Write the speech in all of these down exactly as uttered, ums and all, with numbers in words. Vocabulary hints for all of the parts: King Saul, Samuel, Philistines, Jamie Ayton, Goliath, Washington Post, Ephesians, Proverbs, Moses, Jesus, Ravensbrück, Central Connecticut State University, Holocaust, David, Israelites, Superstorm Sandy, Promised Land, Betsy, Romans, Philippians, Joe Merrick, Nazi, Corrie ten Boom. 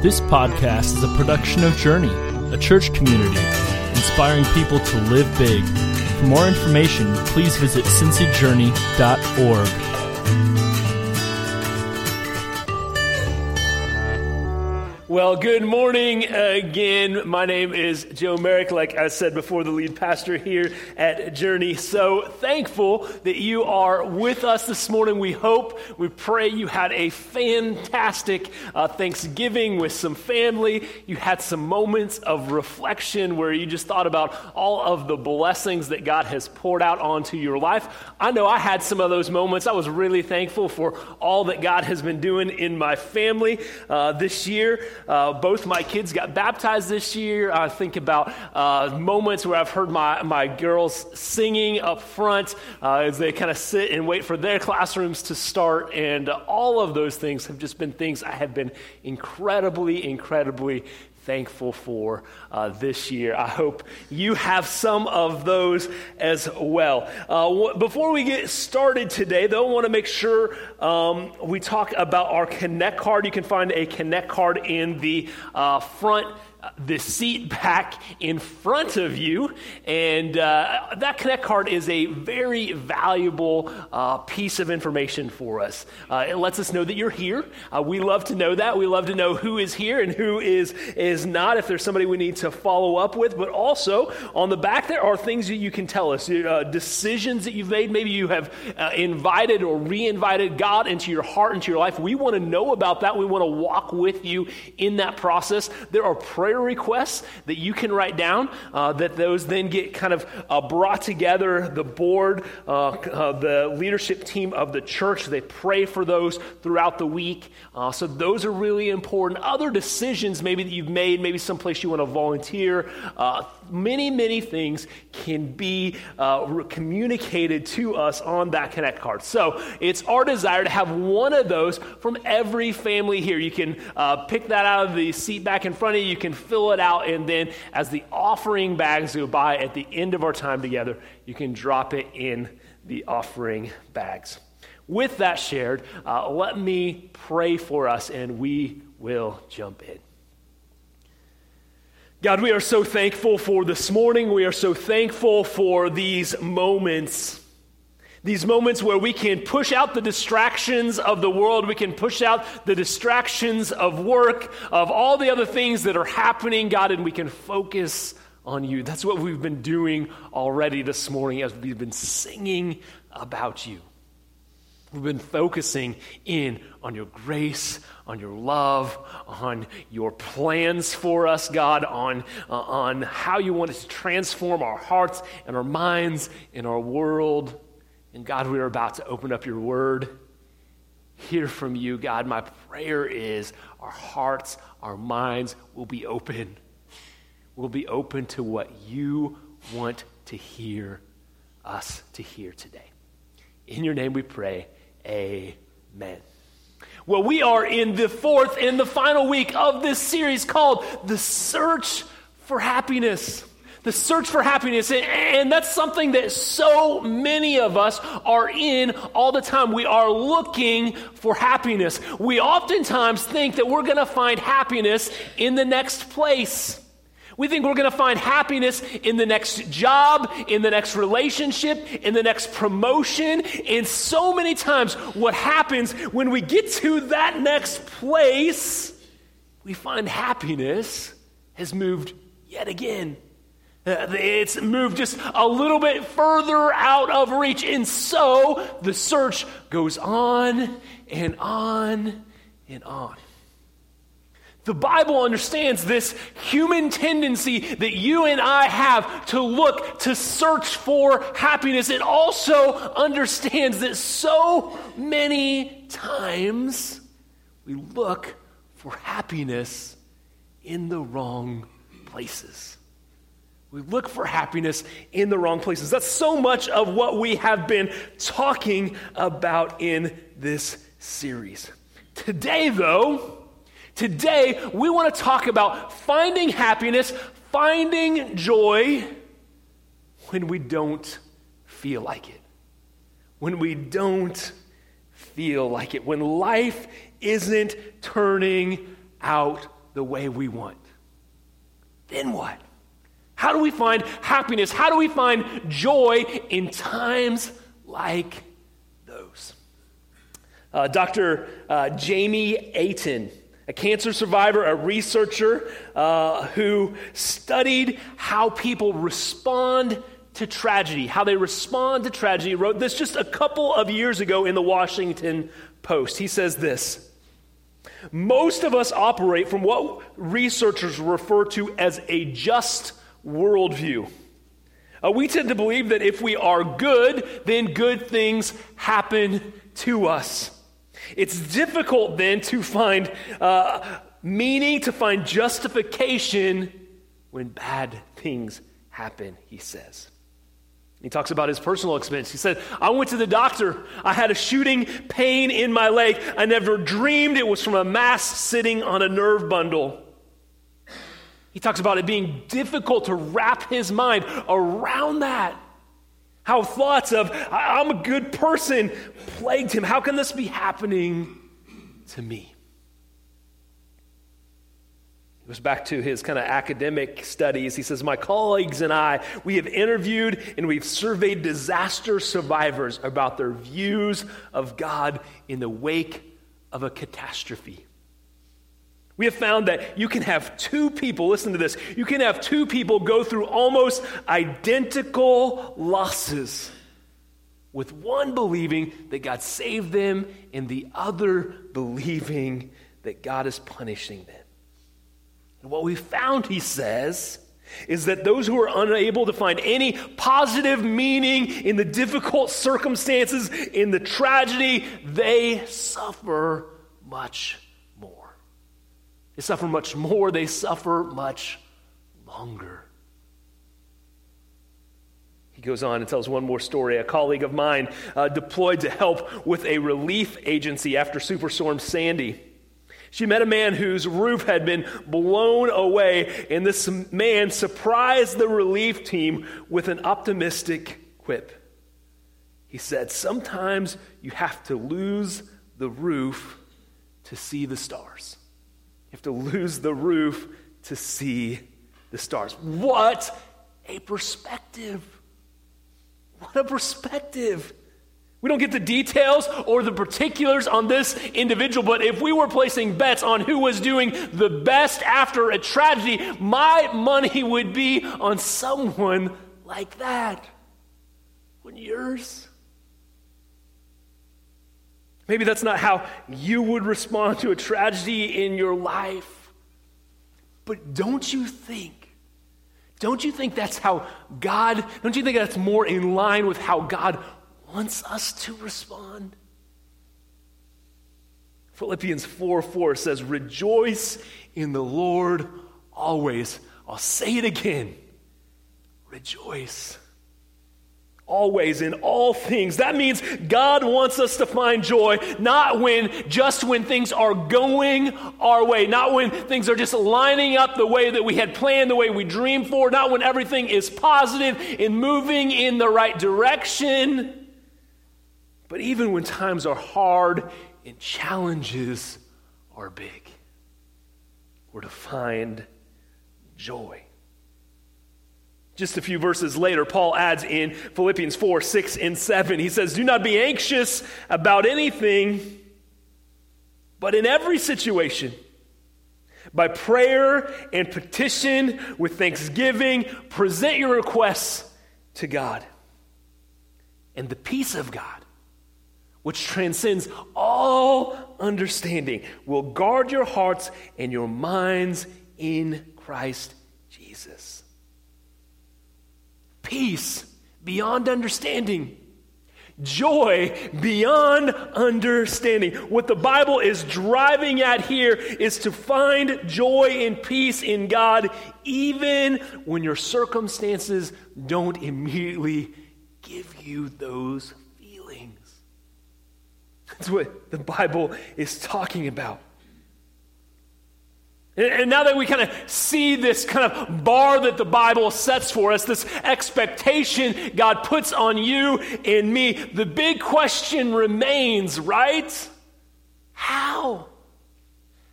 This podcast is a production of Journey, a church community, inspiring people to live big. For more information, please visit Cincy Journey dot org. Well, good morning again. My name is Joe Merrick, like I said before, the lead pastor here at Journey. So thankful that you are with us this morning. We hope, we pray you had a fantastic uh, Thanksgiving with some family. You had some moments of reflection where you just thought about all of the blessings that God has poured out onto your life. I know I had some of those moments. I was really thankful for all that God has been doing in my family uh, this year. Uh, both my kids got baptized this year. I think about uh, moments where I've heard my, my girls singing up front uh, as they kind of sit and wait for their classrooms to start. And uh, all of those things have just been things I have been incredibly, incredibly thankful for uh, this year. I hope you have some of those as well. Uh, w- before we get started today, though, I want to make sure um, we talk about our Connect card. You can find a Connect card in the uh, front the seat back in front of you, and uh, that Connect card is a very valuable uh, piece of information for us. Uh, it lets us know that you're here. Uh, we love to know that. We love to know who is here and who is is not, if there's somebody we need to follow up with, but also on the back there are things that you can tell us, uh, decisions that you've made. Maybe you have uh, invited or re-invited God into your heart, into your life. We want to know about that. We want to walk with you in that process. There are prayers Prayer requests that you can write down, uh, that those then get kind of uh, brought together. The board, uh, uh, the leadership team of the church, they pray for those throughout the week. Uh, so those are really important. Other decisions maybe that you've made, maybe someplace you want to volunteer. Uh, many, many things can be uh, communicated to us on that Connect card. So it's our desire to have one of those from every family here. You can uh, pick that out of the seat back in front of you. You can fill it out, and then as the offering bags go by at the end of our time together, you can drop it in the offering bags. With that shared, uh, let me pray for us, and we will jump in. God, we are so thankful for this morning. We are so thankful for these moments. These moments where we can push out the distractions of the world, we can push out the distractions of work, of all the other things that are happening, God, and we can focus on you. That's what we've been doing already this morning as we've been singing about you. We've been focusing in on your grace, on your love, on your plans for us, God, on, uh, on how you want us to transform our hearts and our minds and our world. And God, we are about to open up your word, hear from you. God, my prayer is our hearts, our minds will be open. We'll be open to what you want to hear us to hear today. In your name we pray, amen. Well, we are in the fourth and the final week of this series called The Search for Happiness. The search for happiness, and that's something that so many of us are in all the time. We are looking for happiness. We oftentimes think that we're going to find happiness in the next place. We think we're going to find happiness in the next job, in the next relationship, in the next promotion. And so many times what happens when we get to that next place, we find happiness has moved yet again. It's moved just a little bit further out of reach. And so the search goes on and on and on. The Bible understands this human tendency that you and I have to look, to search for happiness. It also understands that so many times we look for happiness in the wrong places. We look for happiness in the wrong places. That's so much of what we have been talking about in this series. Today, though, today we want to talk about finding happiness, finding joy when we don't feel like it. When we don't feel like it. When life isn't turning out the way we want, then what? How do we find happiness? How do we find joy in times like those? Uh, Doctor Uh, Jamie Ayton, a cancer survivor, a researcher uh, who studied how people respond to tragedy, how they respond to tragedy, wrote this just a couple of years ago in the Washington Post. He says this: most of us operate from what researchers refer to as a just worldview. Uh, we tend to believe that if we are good, then good things happen to us. It's difficult then to find uh, meaning, to find justification when bad things happen, he says. He talks about his personal experience. He said, I went to the doctor. I had a shooting pain in my leg. I never dreamed it was from a mass sitting on a nerve bundle. He talks about it being difficult to wrap his mind around that. How thoughts of, I'm a good person, plagued him. How can this be happening to me? It goes back to his kind of academic studies. He says, my colleagues and I, we have interviewed and we've surveyed disaster survivors about their views of God in the wake of a catastrophe. We have found that you can have two people, listen to this, you can have two people go through almost identical losses, with one believing that God saved them and the other believing that God is punishing them. And what we found, he says, is that those who are unable to find any positive meaning in the difficult circumstances, in the tragedy, they suffer much. They suffer much more. They suffer much longer. He goes on and tells one more story. A colleague of mine uh, deployed to help with a relief agency after Superstorm Sandy. She met a man whose roof had been blown away, and this man surprised the relief team with an optimistic quip. He said, sometimes you have to lose the roof to see the stars. You have to lose the roof to see the stars. What a perspective. What a perspective. We don't get the details or the particulars on this individual, but if we were placing bets on who was doing the best after a tragedy, my money would be on someone like that. Wouldn't yours? Maybe that's not how you would respond to a tragedy in your life. But don't you think, don't you think that's how God, don't you think that's more in line with how God wants us to respond? Philippians four four says, rejoice in the Lord always. I'll say it again. Rejoice. Always, in all things. That means God wants us to find joy, not when, just when things are going our way, not when things are just lining up the way that we had planned, the way we dreamed for, not when everything is positive and moving in the right direction, but even when times are hard and challenges are big. We're to find joy. Just a few verses later, Paul adds in Philippians four, six, and seven, he says, do not be anxious about anything, but in every situation, by prayer and petition, with thanksgiving, present your requests to God. And the peace of God, which transcends all understanding, will guard your hearts and your minds in Christ Jesus. Peace beyond understanding. Joy beyond understanding. What the Bible is driving at here is to find joy and peace in God even when your circumstances don't immediately give you those feelings. That's what the Bible is talking about. And now that we kind of see this kind of bar that the Bible sets for us, this expectation God puts on you and me, the big question remains, right? How?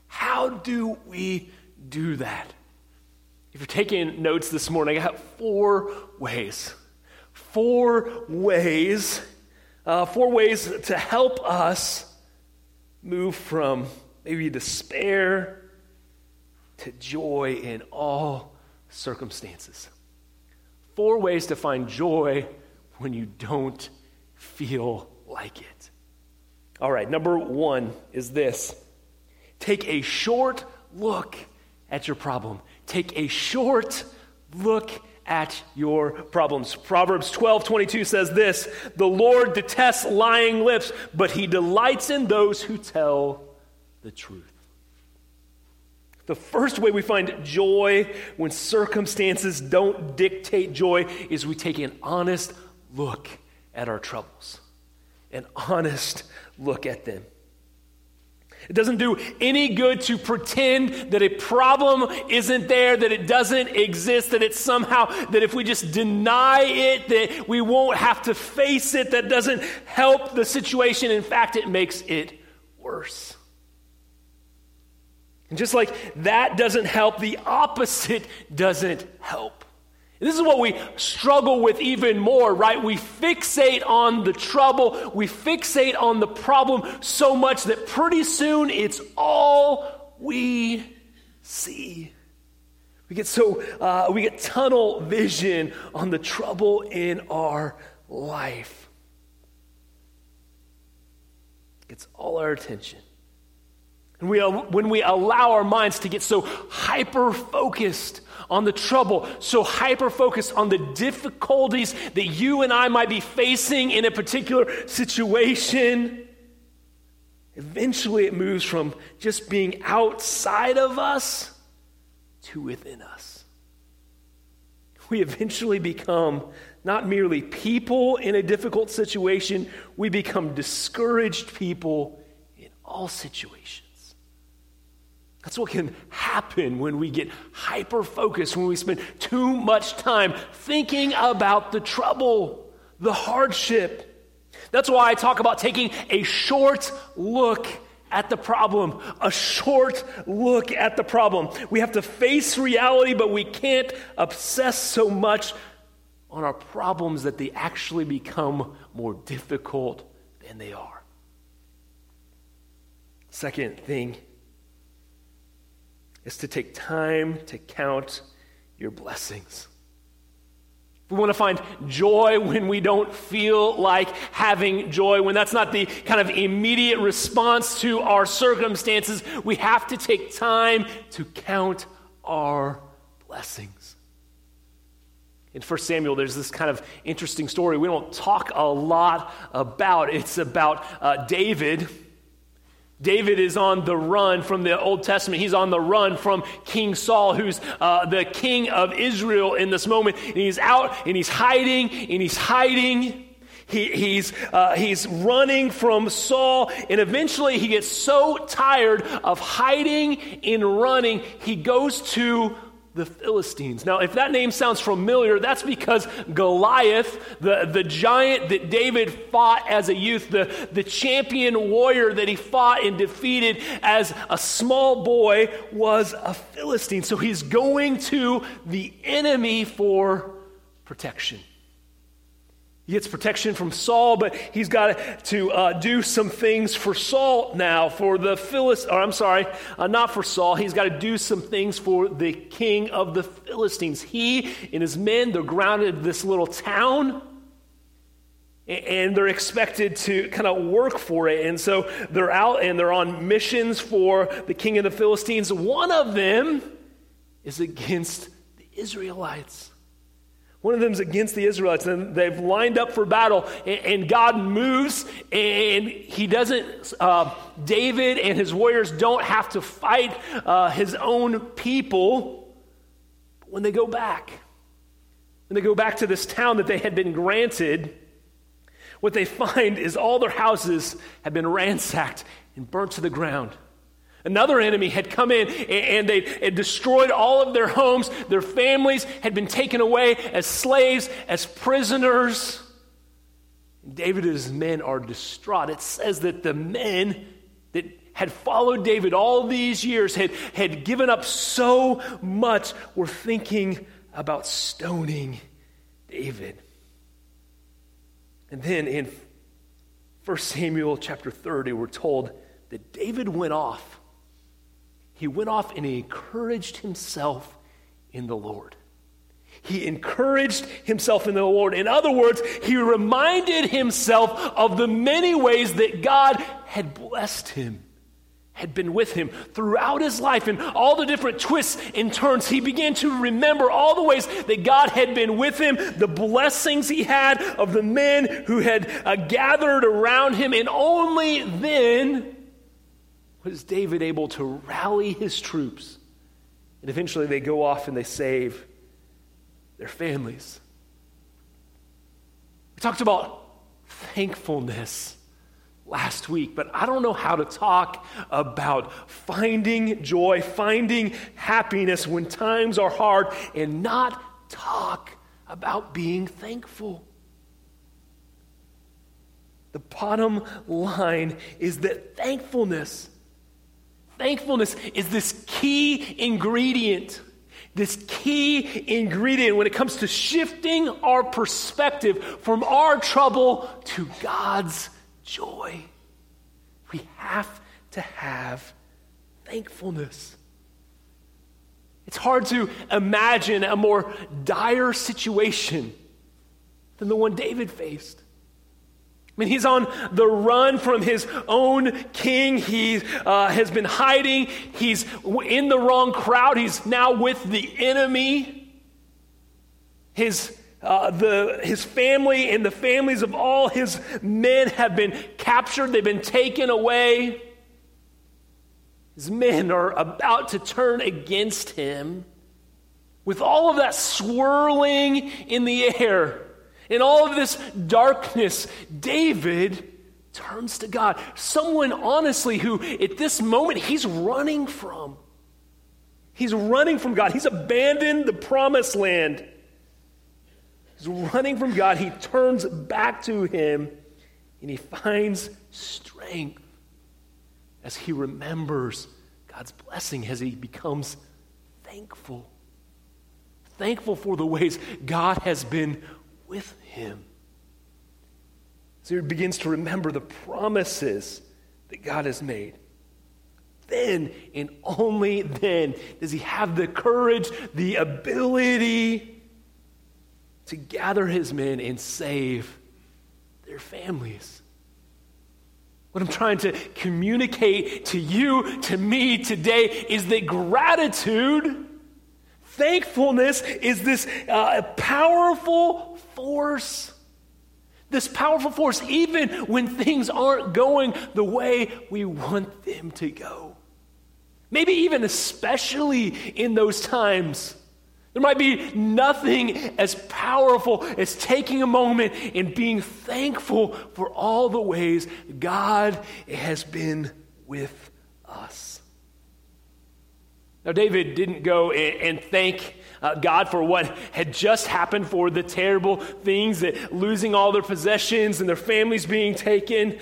How do we do that. If you're taking notes this morning, I got four ways. Four ways. Uh, four ways to help us move from maybe despair to joy in all circumstances. Four ways to find joy when you don't feel like it. All right, number one is this. Take a short look at your problem. Take a short look at your problems. Proverbs twelve twenty-two says this, "The Lord detests lying lips, but he delights in those who tell the truth." The first way we find joy when circumstances don't dictate joy is we take an honest look at our troubles. An honest look at them. It doesn't do any good to pretend that a problem isn't there, that it doesn't exist, that it's somehow, that if we just deny it, that we won't have to face it. That doesn't help the situation. In fact, it makes it worse. And just like that doesn't help, the opposite doesn't help. And this is what we struggle with even more, right? We fixate on the trouble. We fixate on the problem so much that pretty soon it's all we see. We get so, uh, we get tunnel vision on the trouble in our life. It's all our attention. And we, when we allow our minds to get so hyper-focused on the trouble, so hyper-focused on the difficulties that you and I might be facing in a particular situation, eventually it moves from just being outside of us to within us. We eventually become not merely people in a difficult situation, we become discouraged people in all situations. That's what can happen when we get hyper-focused, when we spend too much time thinking about the trouble, the hardship. That's why I talk about taking a short look at the problem, a short look at the problem. We have to face reality, but we can't obsess so much on our problems that they actually become more difficult than they are. Second thing is to take time to count your blessings. If we want to find joy when we don't feel like having joy, when that's not the kind of immediate response to our circumstances, we have to take time to count our blessings. In First Samuel, there's this kind of interesting story we don't talk a lot about. It's about uh, David. David is on the run from the Old Testament. He's on the run from King Saul, who's uh, the king of Israel in this moment. And he's out, and he's hiding, and he's hiding. He, he's, uh, he's running from Saul, and eventually he gets so tired of hiding and running, he goes to the Philistines. Now, if that name sounds familiar, that's because Goliath, the, the giant that David fought as a youth, the, the champion warrior that he fought and defeated as a small boy, was a Philistine. So he's going to the enemy for protection. He gets protection from Saul, but he's got to uh, do some things for Saul now, for the Philistines, or I'm sorry, uh, not for Saul. He's got to do some things for the king of the Philistines. He and his men, they're grounded in this little town, and they're expected to kind of work for it. And so they're out, and they're on missions for the king of the Philistines. One of them is against the Israelites. One of them's against the Israelites, and they've lined up for battle, and, and God moves, and he doesn't, uh, David and his warriors don't have to fight uh, his own people. But when they go back, when they go back to this town that they had been granted, what they find is all their houses have been ransacked and burnt to the ground. Another enemy had come in, and they had destroyed all of their homes. Their families had been taken away as slaves, as prisoners. David and his men are distraught. It says that the men that had followed David all these years, had, had given up so much, were thinking about stoning David. And then in First Samuel chapter thirty, we're told that David went off. He went off and he encouraged himself in the Lord. He encouraged himself in the Lord. In other words, he reminded himself of the many ways that God had blessed him, had been with him throughout his life, and all the different twists and turns. He began to remember all the ways that God had been with him, the blessings he had of the men who had uh, gathered around him. And only then was David able to rally his troops. And eventually they go off and they save their families. We talked about thankfulness last week, but I don't know how to talk about finding joy, finding happiness when times are hard, and not talk about being thankful. The bottom line is that thankfulness, thankfulness is this key ingredient. This key ingredient when it comes to shifting our perspective from our trouble to God's joy. We have to have thankfulness. It's hard to imagine a more dire situation than the one David faced. I mean, he's on the run from his own king. He uh, has been hiding. He's in the wrong crowd. He's now with the enemy. His uh, the his family and the families of all his men have been captured. They've been taken away. His men are about to turn against him. With all of that swirling in the air, in all of this darkness, David turns to God. Someone, honestly, who at this moment he's running from. He's running from God. He's abandoned the Promised Land. He's running from God. He turns back to him, and he finds strength as he remembers God's blessing, as he becomes thankful. Thankful for the ways God has been with him. So he begins to remember the promises that God has made. Then and only then does he have the courage, the ability to gather his men and save their families. What I'm trying to communicate to you, to me today, is that gratitude, thankfulness, is this uh, powerful force, this powerful force, even when things aren't going the way we want them to go. Maybe even especially in those times. There might be nothing as powerful as taking a moment and being thankful for all the ways God has been with us. Now, David didn't go and thank Uh, God for what had just happened, for the terrible things, that losing all their possessions and their families being taken.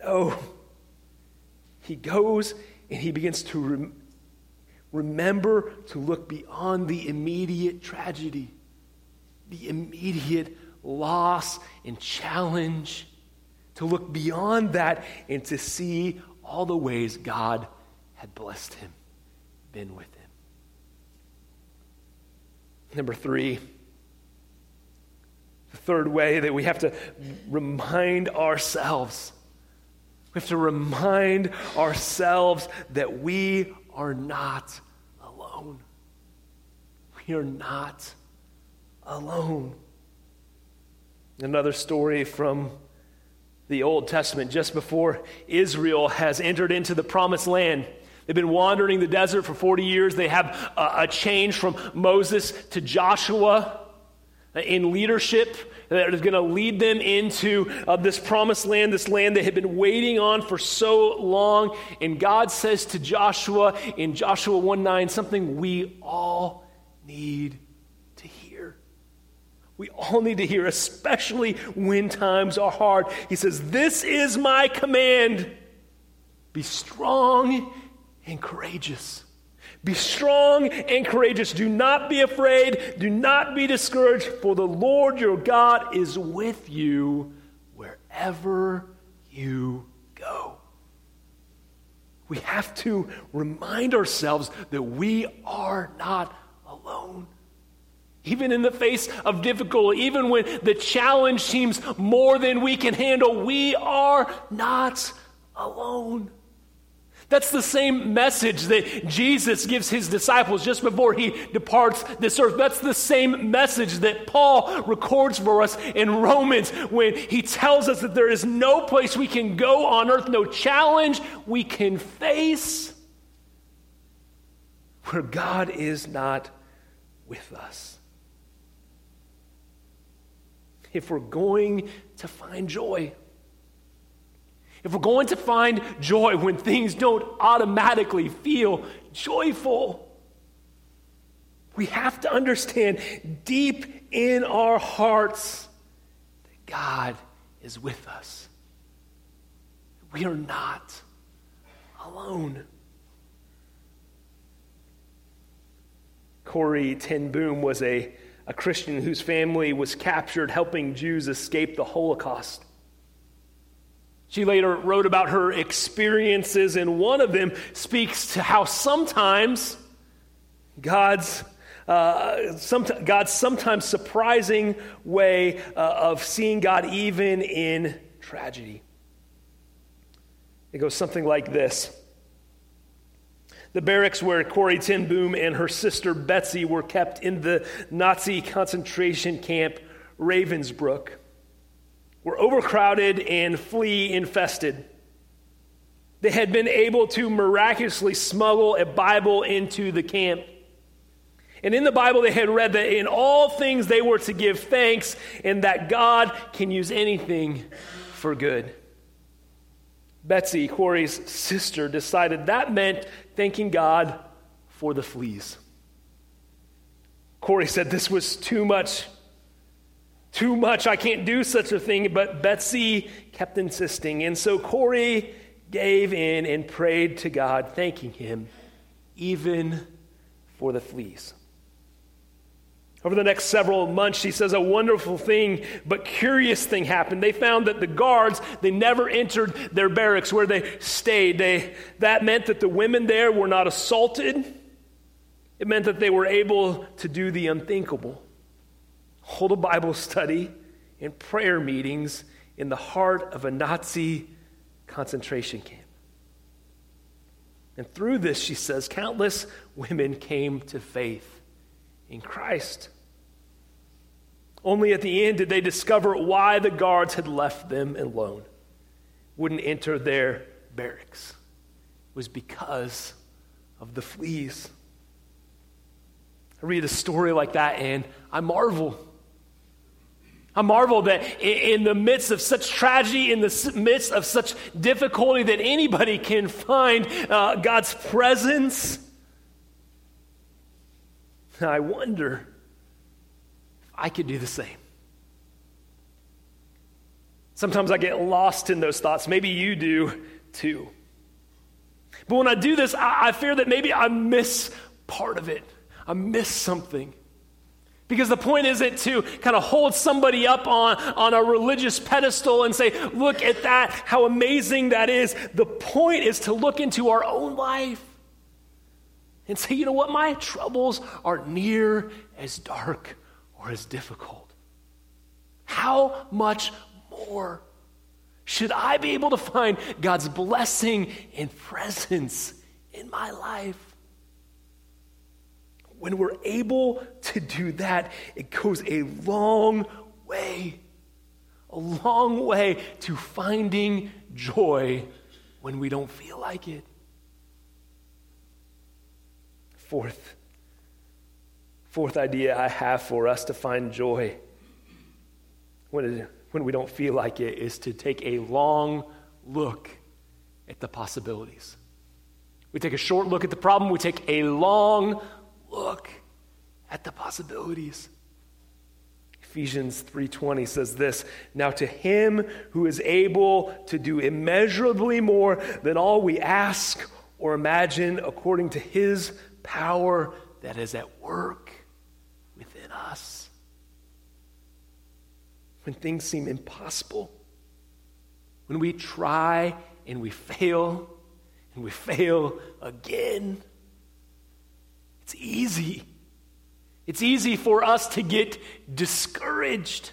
No. He goes and he begins to rem- remember to look beyond the immediate tragedy, the immediate loss and challenge, to look beyond that and to see all the ways God had blessed him, been with him. Number three, the third way that we have to remind ourselves, we have to remind ourselves that we are not alone. We are not alone. Another story from the Old Testament, just before Israel has entered into the Promised Land. They've been wandering the desert for forty years. They have a, a change from Moses to Joshua in leadership that is going to lead them into uh, this promised land, this land they had been waiting on for so long. And God says to Joshua in Joshua one nine, something we all need to hear. We all need to hear, especially when times are hard. He says, "This is my command. Be strong and courageous. Be strong and courageous. Do not be afraid. Do not be discouraged, for the Lord your God is with you wherever you go. We have to remind ourselves that we are not alone. Even in the face of difficulty, even when the challenge seems more than we can handle, we are not alone. That's the same message that Jesus gives his disciples just before he departs this earth. That's the same message that Paul records for us in Romans when he tells us that there is no place we can go on earth, no challenge we can face where God is not with us. If we're going to find joy, If we're going to find joy when things don't automatically feel joyful, we have to understand deep in our hearts that God is with us. We are not alone. Corrie ten Boom was a, a Christian whose family was captured helping Jews escape the Holocaust. She later wrote about her experiences, and one of them speaks to how sometimes God's uh, some, God's sometimes surprising way uh, of seeing God even in tragedy. It goes something like this. The barracks where Corrie ten Boom and her sister Betsy were kept in the Nazi concentration camp Ravensbrück were overcrowded and flea infested. They had been able to miraculously smuggle a Bible into the camp. And in the Bible they had read that in all things they were to give thanks and that God can use anything for good. Betsy, Corey's sister, decided that meant thanking God for the fleas. Corey said this was too much Too much, I can't do such a thing, but Betsy kept insisting. And so Corey gave in and prayed to God, thanking him even for the fleas. Over the next several months, she says, a wonderful thing, but curious thing happened. They found that the guards, they never entered their barracks where they stayed. They, that meant that the women there were not assaulted. It meant that they were able to do the unthinkable. Hold a Bible study and prayer meetings in the heart of a Nazi concentration camp. And through this, she says, countless women came to faith in Christ. Only at the end did they discover why the guards had left them alone, wouldn't enter their barracks. It was because of the fleas. I read a story like that and I marvel. I marvel that in the midst of such tragedy, in the midst of such difficulty, that anybody can find uh, God's presence. And I wonder if I could do the same. Sometimes I get lost in those thoughts. Maybe you do too. But when I do this, I, I fear that maybe I miss part of it. I miss something. Because the point isn't to kind of hold somebody up on, on a religious pedestal and say, look at that, how amazing that is. The point is to look into our own life and say, you know what, my troubles are near as dark or as difficult. How much more should I be able to find God's blessing and presence in my life? When we're able to do that, it goes a long way, a long way to finding joy when we don't feel like it. Fourth, fourth idea I have for us to find joy when, it, when we don't feel like it is to take a long look at the possibilities. We take a short look at the problem, we take a long look at the possibilities. Ephesians three twenty says this, "Now to him who is able to do immeasurably more than all we ask or imagine according to his power that is at work within us." When things seem impossible, when we try and we fail and we fail again, it's easy. It's easy for us to get discouraged,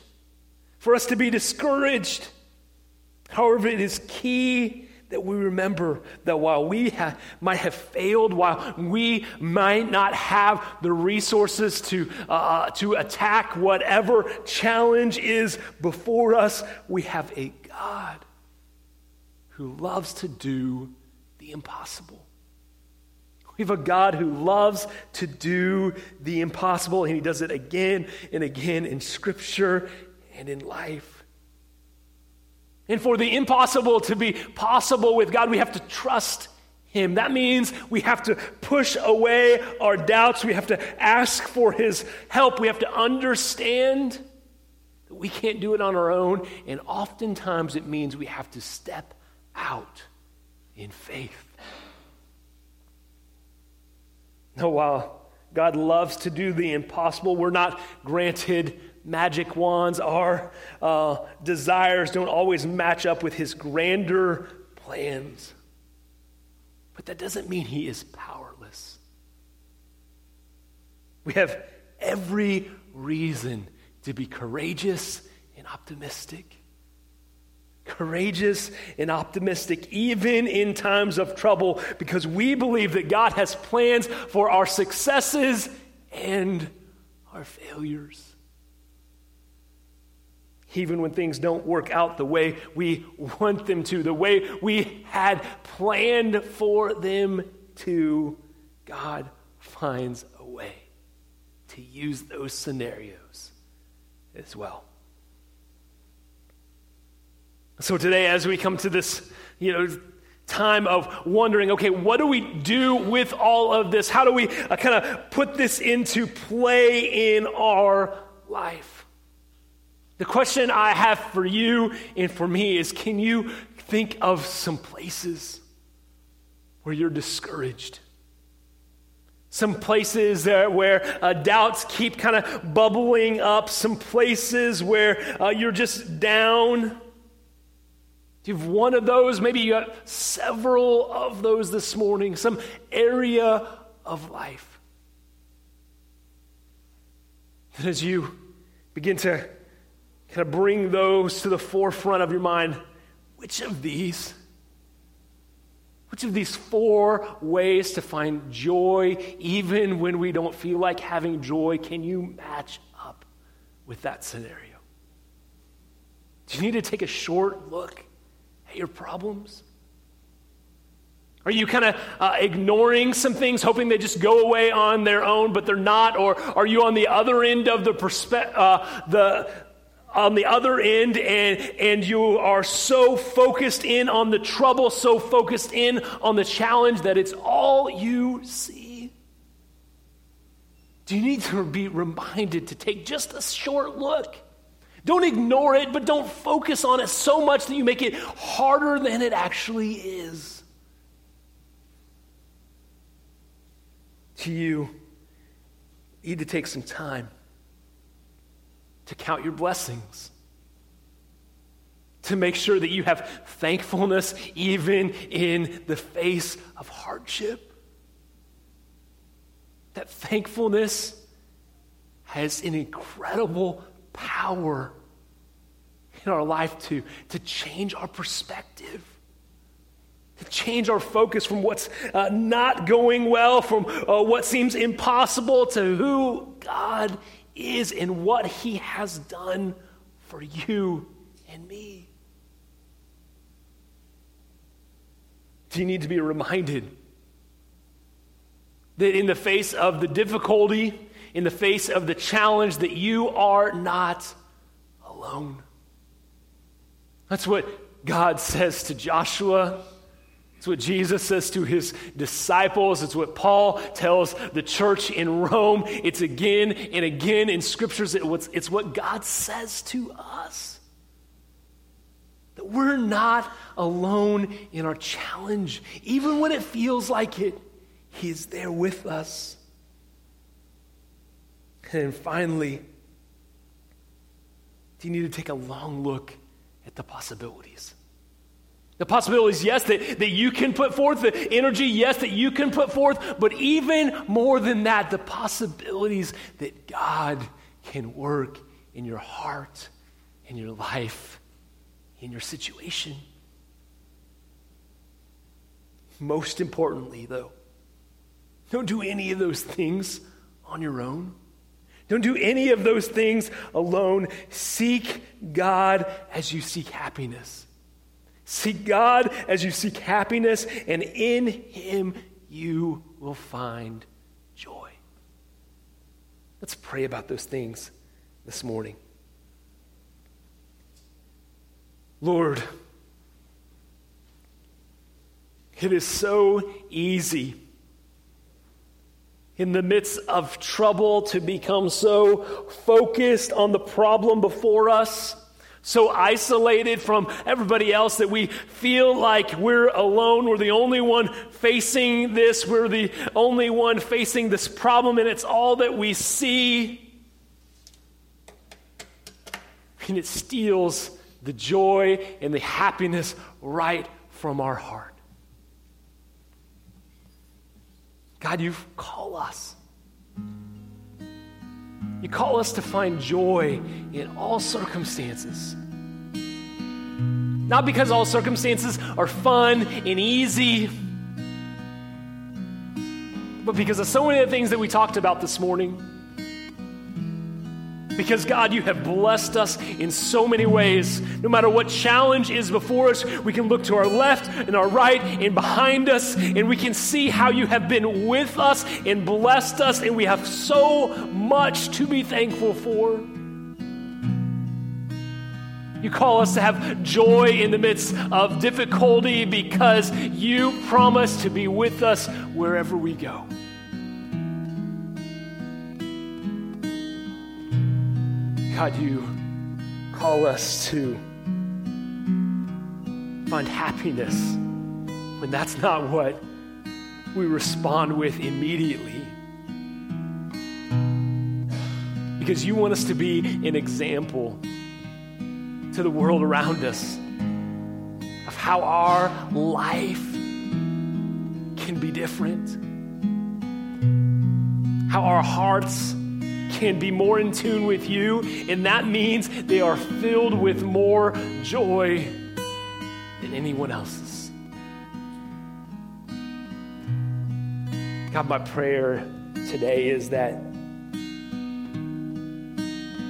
for us to be discouraged. However, it is key that we remember that while we ha- might have failed, while we might not have the resources to, uh, to attack whatever challenge is before us, we have a God who loves to do the impossible. We have a God who loves to do the impossible, and he does it again and again in Scripture and in life. And for the impossible to be possible with God, we have to trust him. That means we have to push away our doubts. We have to ask for his help. We have to understand that we can't do it on our own, and oftentimes it means we have to step out in faith. Now, while God loves to do the impossible, we're not granted magic wands. Our uh, desires don't always match up with his grander plans. But that doesn't mean he is powerless. We have every reason to be courageous and optimistic. Courageous and optimistic, even in times of trouble, because we believe that God has plans for our successes and our failures. Even when things don't work out the way we want them to, the way we had planned for them to, God finds a way to use those scenarios as well. So today, as we come to this, you know, time of wondering, okay, what do we do with all of this? How do we uh, kind of put this into play in our life? The question I have for you and for me is, can you think of some places where you're discouraged? Some places uh, where uh, doubts keep kind of bubbling up. Some places where uh, you're just down. Do you have one of those? Maybe you got several of those this morning, some area of life. And as you begin to kind of bring those to the forefront of your mind, which of these, which of these four ways to find joy, even when we don't feel like having joy, can you match up with that scenario? Do you need to take a short look at your problems? Are you kind of uh, ignoring some things, hoping they just go away on their own, but they're not? Or are you on the other end of the perspe- uh, the on the other end, and and you are so focused in on the trouble, so focused in on the challenge that it's all you see? Do you need to be reminded to take just a short look? Don't ignore it, but don't focus on it so much that you make it harder than it actually is. To you, you need to take some time to count your blessings, to make sure that you have thankfulness even in the face of hardship. That thankfulness has an incredible power in our life to, to change our perspective, to change our focus from what's uh, not going well, from uh, what seems impossible, to who God is and what he has done for you and me. Do you need to be reminded that in the face of the difficulty, in the face of the challenge, that you are not alone? That's what God says to Joshua. It's what Jesus says to his disciples. It's what Paul tells the church in Rome. It's again and again in scriptures. It's what God says to us. That we're not alone in our challenge. Even when it feels like it, he's there with us. And finally, do you need to take a long look at the possibilities? The possibilities, yes, that, that you can put forth, the energy, yes, that you can put forth, but even more than that, the possibilities that God can work in your heart, in your life, in your situation. Most importantly, though, don't do any of those things on your own. Don't do any of those things alone. Seek God as you seek happiness. Seek God as you seek happiness, and in him you will find joy. Let's pray about those things this morning. Lord, it is so easy in the midst of trouble to become so focused on the problem before us, so isolated from everybody else that we feel like we're alone. We're the only one facing this. We're the only one facing this problem, and it's all that we see. And it steals the joy and the happiness right from our heart. God, you call us. You call us to find joy in all circumstances. Not because all circumstances are fun and easy, but because of so many of the things that we talked about this morning. Because, God, you have blessed us in so many ways. No matter what challenge is before us, we can look to our left and our right and behind us, and we can see how you have been with us and blessed us, and we have so much to be thankful for. You call us to have joy in the midst of difficulty because you promise to be with us wherever we go. God, you call us to find happiness when that's not what we respond with immediately. Because you want us to be an example to the world around us of how our life can be different, how our hearts can be more in tune with you, and that means they are filled with more joy than anyone else's. God, my prayer today is that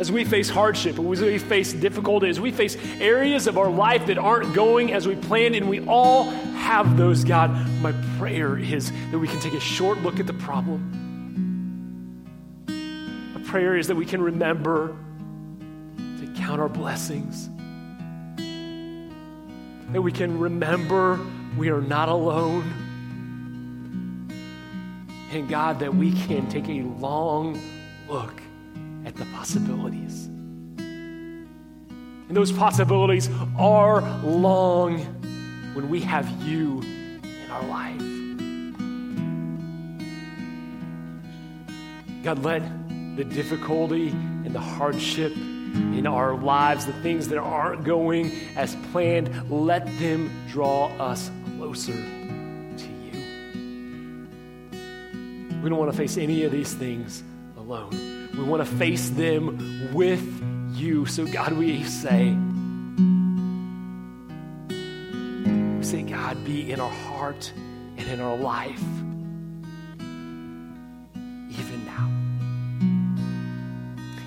as we face hardship, as we face difficulty, as we face areas of our life that aren't going as we planned, and we all have those, God, my prayer is that we can take a short look at the problem. Prayer is that we can remember to count our blessings, that we can remember we are not alone, and God, that we can take a long look at the possibilities. And those possibilities are long when we have you in our life. God, let the difficulty and the hardship in our lives, the things that aren't going as planned, let them draw us closer to you. We don't want to face any of these things alone. We want to face them with you. So God, we say, we say, God, be in our heart and in our life.